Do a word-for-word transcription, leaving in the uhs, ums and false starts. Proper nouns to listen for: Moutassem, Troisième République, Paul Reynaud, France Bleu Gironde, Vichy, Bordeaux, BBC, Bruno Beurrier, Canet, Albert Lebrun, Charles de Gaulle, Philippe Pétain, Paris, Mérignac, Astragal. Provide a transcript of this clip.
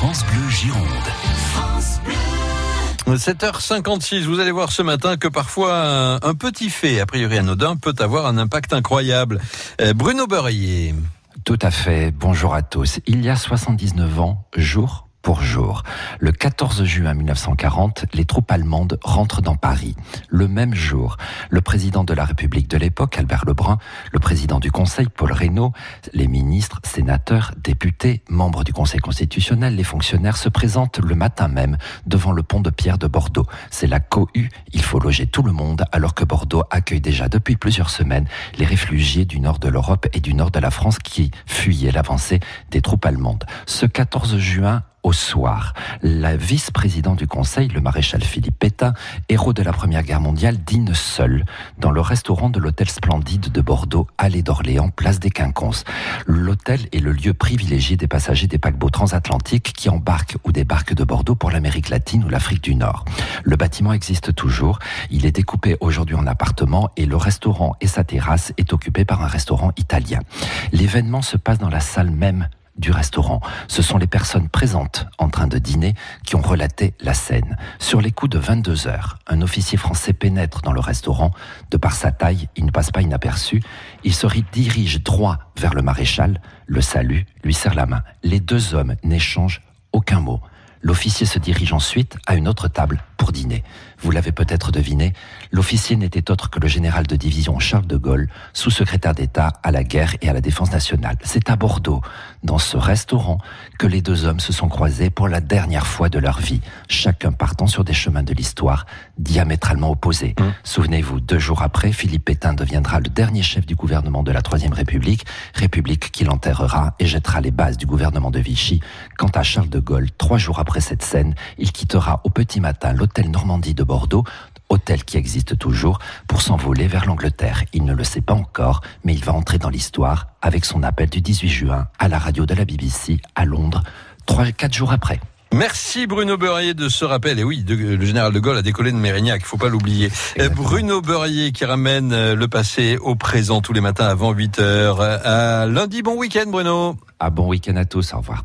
France Bleu Gironde. France Bleu. sept heures cinquante-six, vous allez voir ce matin que parfois un petit fait, a priori anodin, peut avoir un impact incroyable. Bruno Beurrier. Tout à fait, bonjour à tous. Il y a soixante-dix-neuf ans, jour pour jour, le quatorze juin mille neuf cent quarante, les troupes allemandes rentrent dans Paris. Le même jour, le président de la République de l'époque, Albert Lebrun, le président du Conseil, Paul Reynaud, les ministres, sénateurs, députés, membres du Conseil constitutionnel, les fonctionnaires se présentent le matin même devant le pont de pierre de Bordeaux. C'est la cohue, il faut loger tout le monde, alors que Bordeaux accueille déjà depuis plusieurs semaines les réfugiés du nord de l'Europe et du nord de la France qui fuyaient l'avancée des troupes allemandes. Ce quatorze juin, au soir, la vice-présidente du Conseil, le maréchal Philippe Pétain, héros de la Première Guerre mondiale, dîne seul dans le restaurant de l'hôtel Splendide de Bordeaux, allée d'Orléans, place des Quinconces. L'hôtel est le lieu privilégié des passagers des paquebots transatlantiques qui embarquent ou débarquent de Bordeaux pour l'Amérique latine ou l'Afrique du Nord. Le bâtiment existe toujours, il est découpé aujourd'hui en appartements et le restaurant et sa terrasse est occupé par un restaurant italien. L'événement se passe dans la salle même du restaurant. Ce sont les personnes présentes en train de dîner qui ont relaté la scène. Sur les coups de vingt-deux heures, un officier français pénètre dans le restaurant. De par sa taille, il ne passe pas inaperçu. Il se dirige droit vers le maréchal, le salue, lui serre la main. Les deux hommes n'échangent aucun mot. L'officier se dirige ensuite à une autre table pour dîner. Vous l'avez peut-être deviné, l'officier n'était autre que le général de division Charles de Gaulle, sous-secrétaire d'État à la guerre et à la défense nationale. C'est à Bordeaux, dans ce restaurant, que les deux hommes se sont croisés pour la dernière fois de leur vie, chacun partant sur des chemins de l'histoire diamétralement opposés. Mmh. Souvenez-vous, deux jours après, Philippe Pétain deviendra le dernier chef du gouvernement de la Troisième République, république qu'il enterrera et jettera les bases du gouvernement de Vichy. Quant à Charles de Gaulle, trois jours après, Après cette scène, il quittera au petit matin l'hôtel Normandie de Bordeaux, hôtel qui existe toujours, pour s'envoler vers l'Angleterre. Il ne le sait pas encore, mais il va entrer dans l'histoire avec son appel du dix-huit juin à la radio de la B B C à Londres, trois à quatre jours après. Merci Bruno Beurrier de ce rappel. Et oui, de, le général de Gaulle a décollé de Mérignac, il ne faut pas l'oublier. Exactement. Bruno Beurrier qui ramène le passé au présent tous les matins avant huit heures. À lundi, bon week-end Bruno. Ah, bon week-end à tous, au revoir.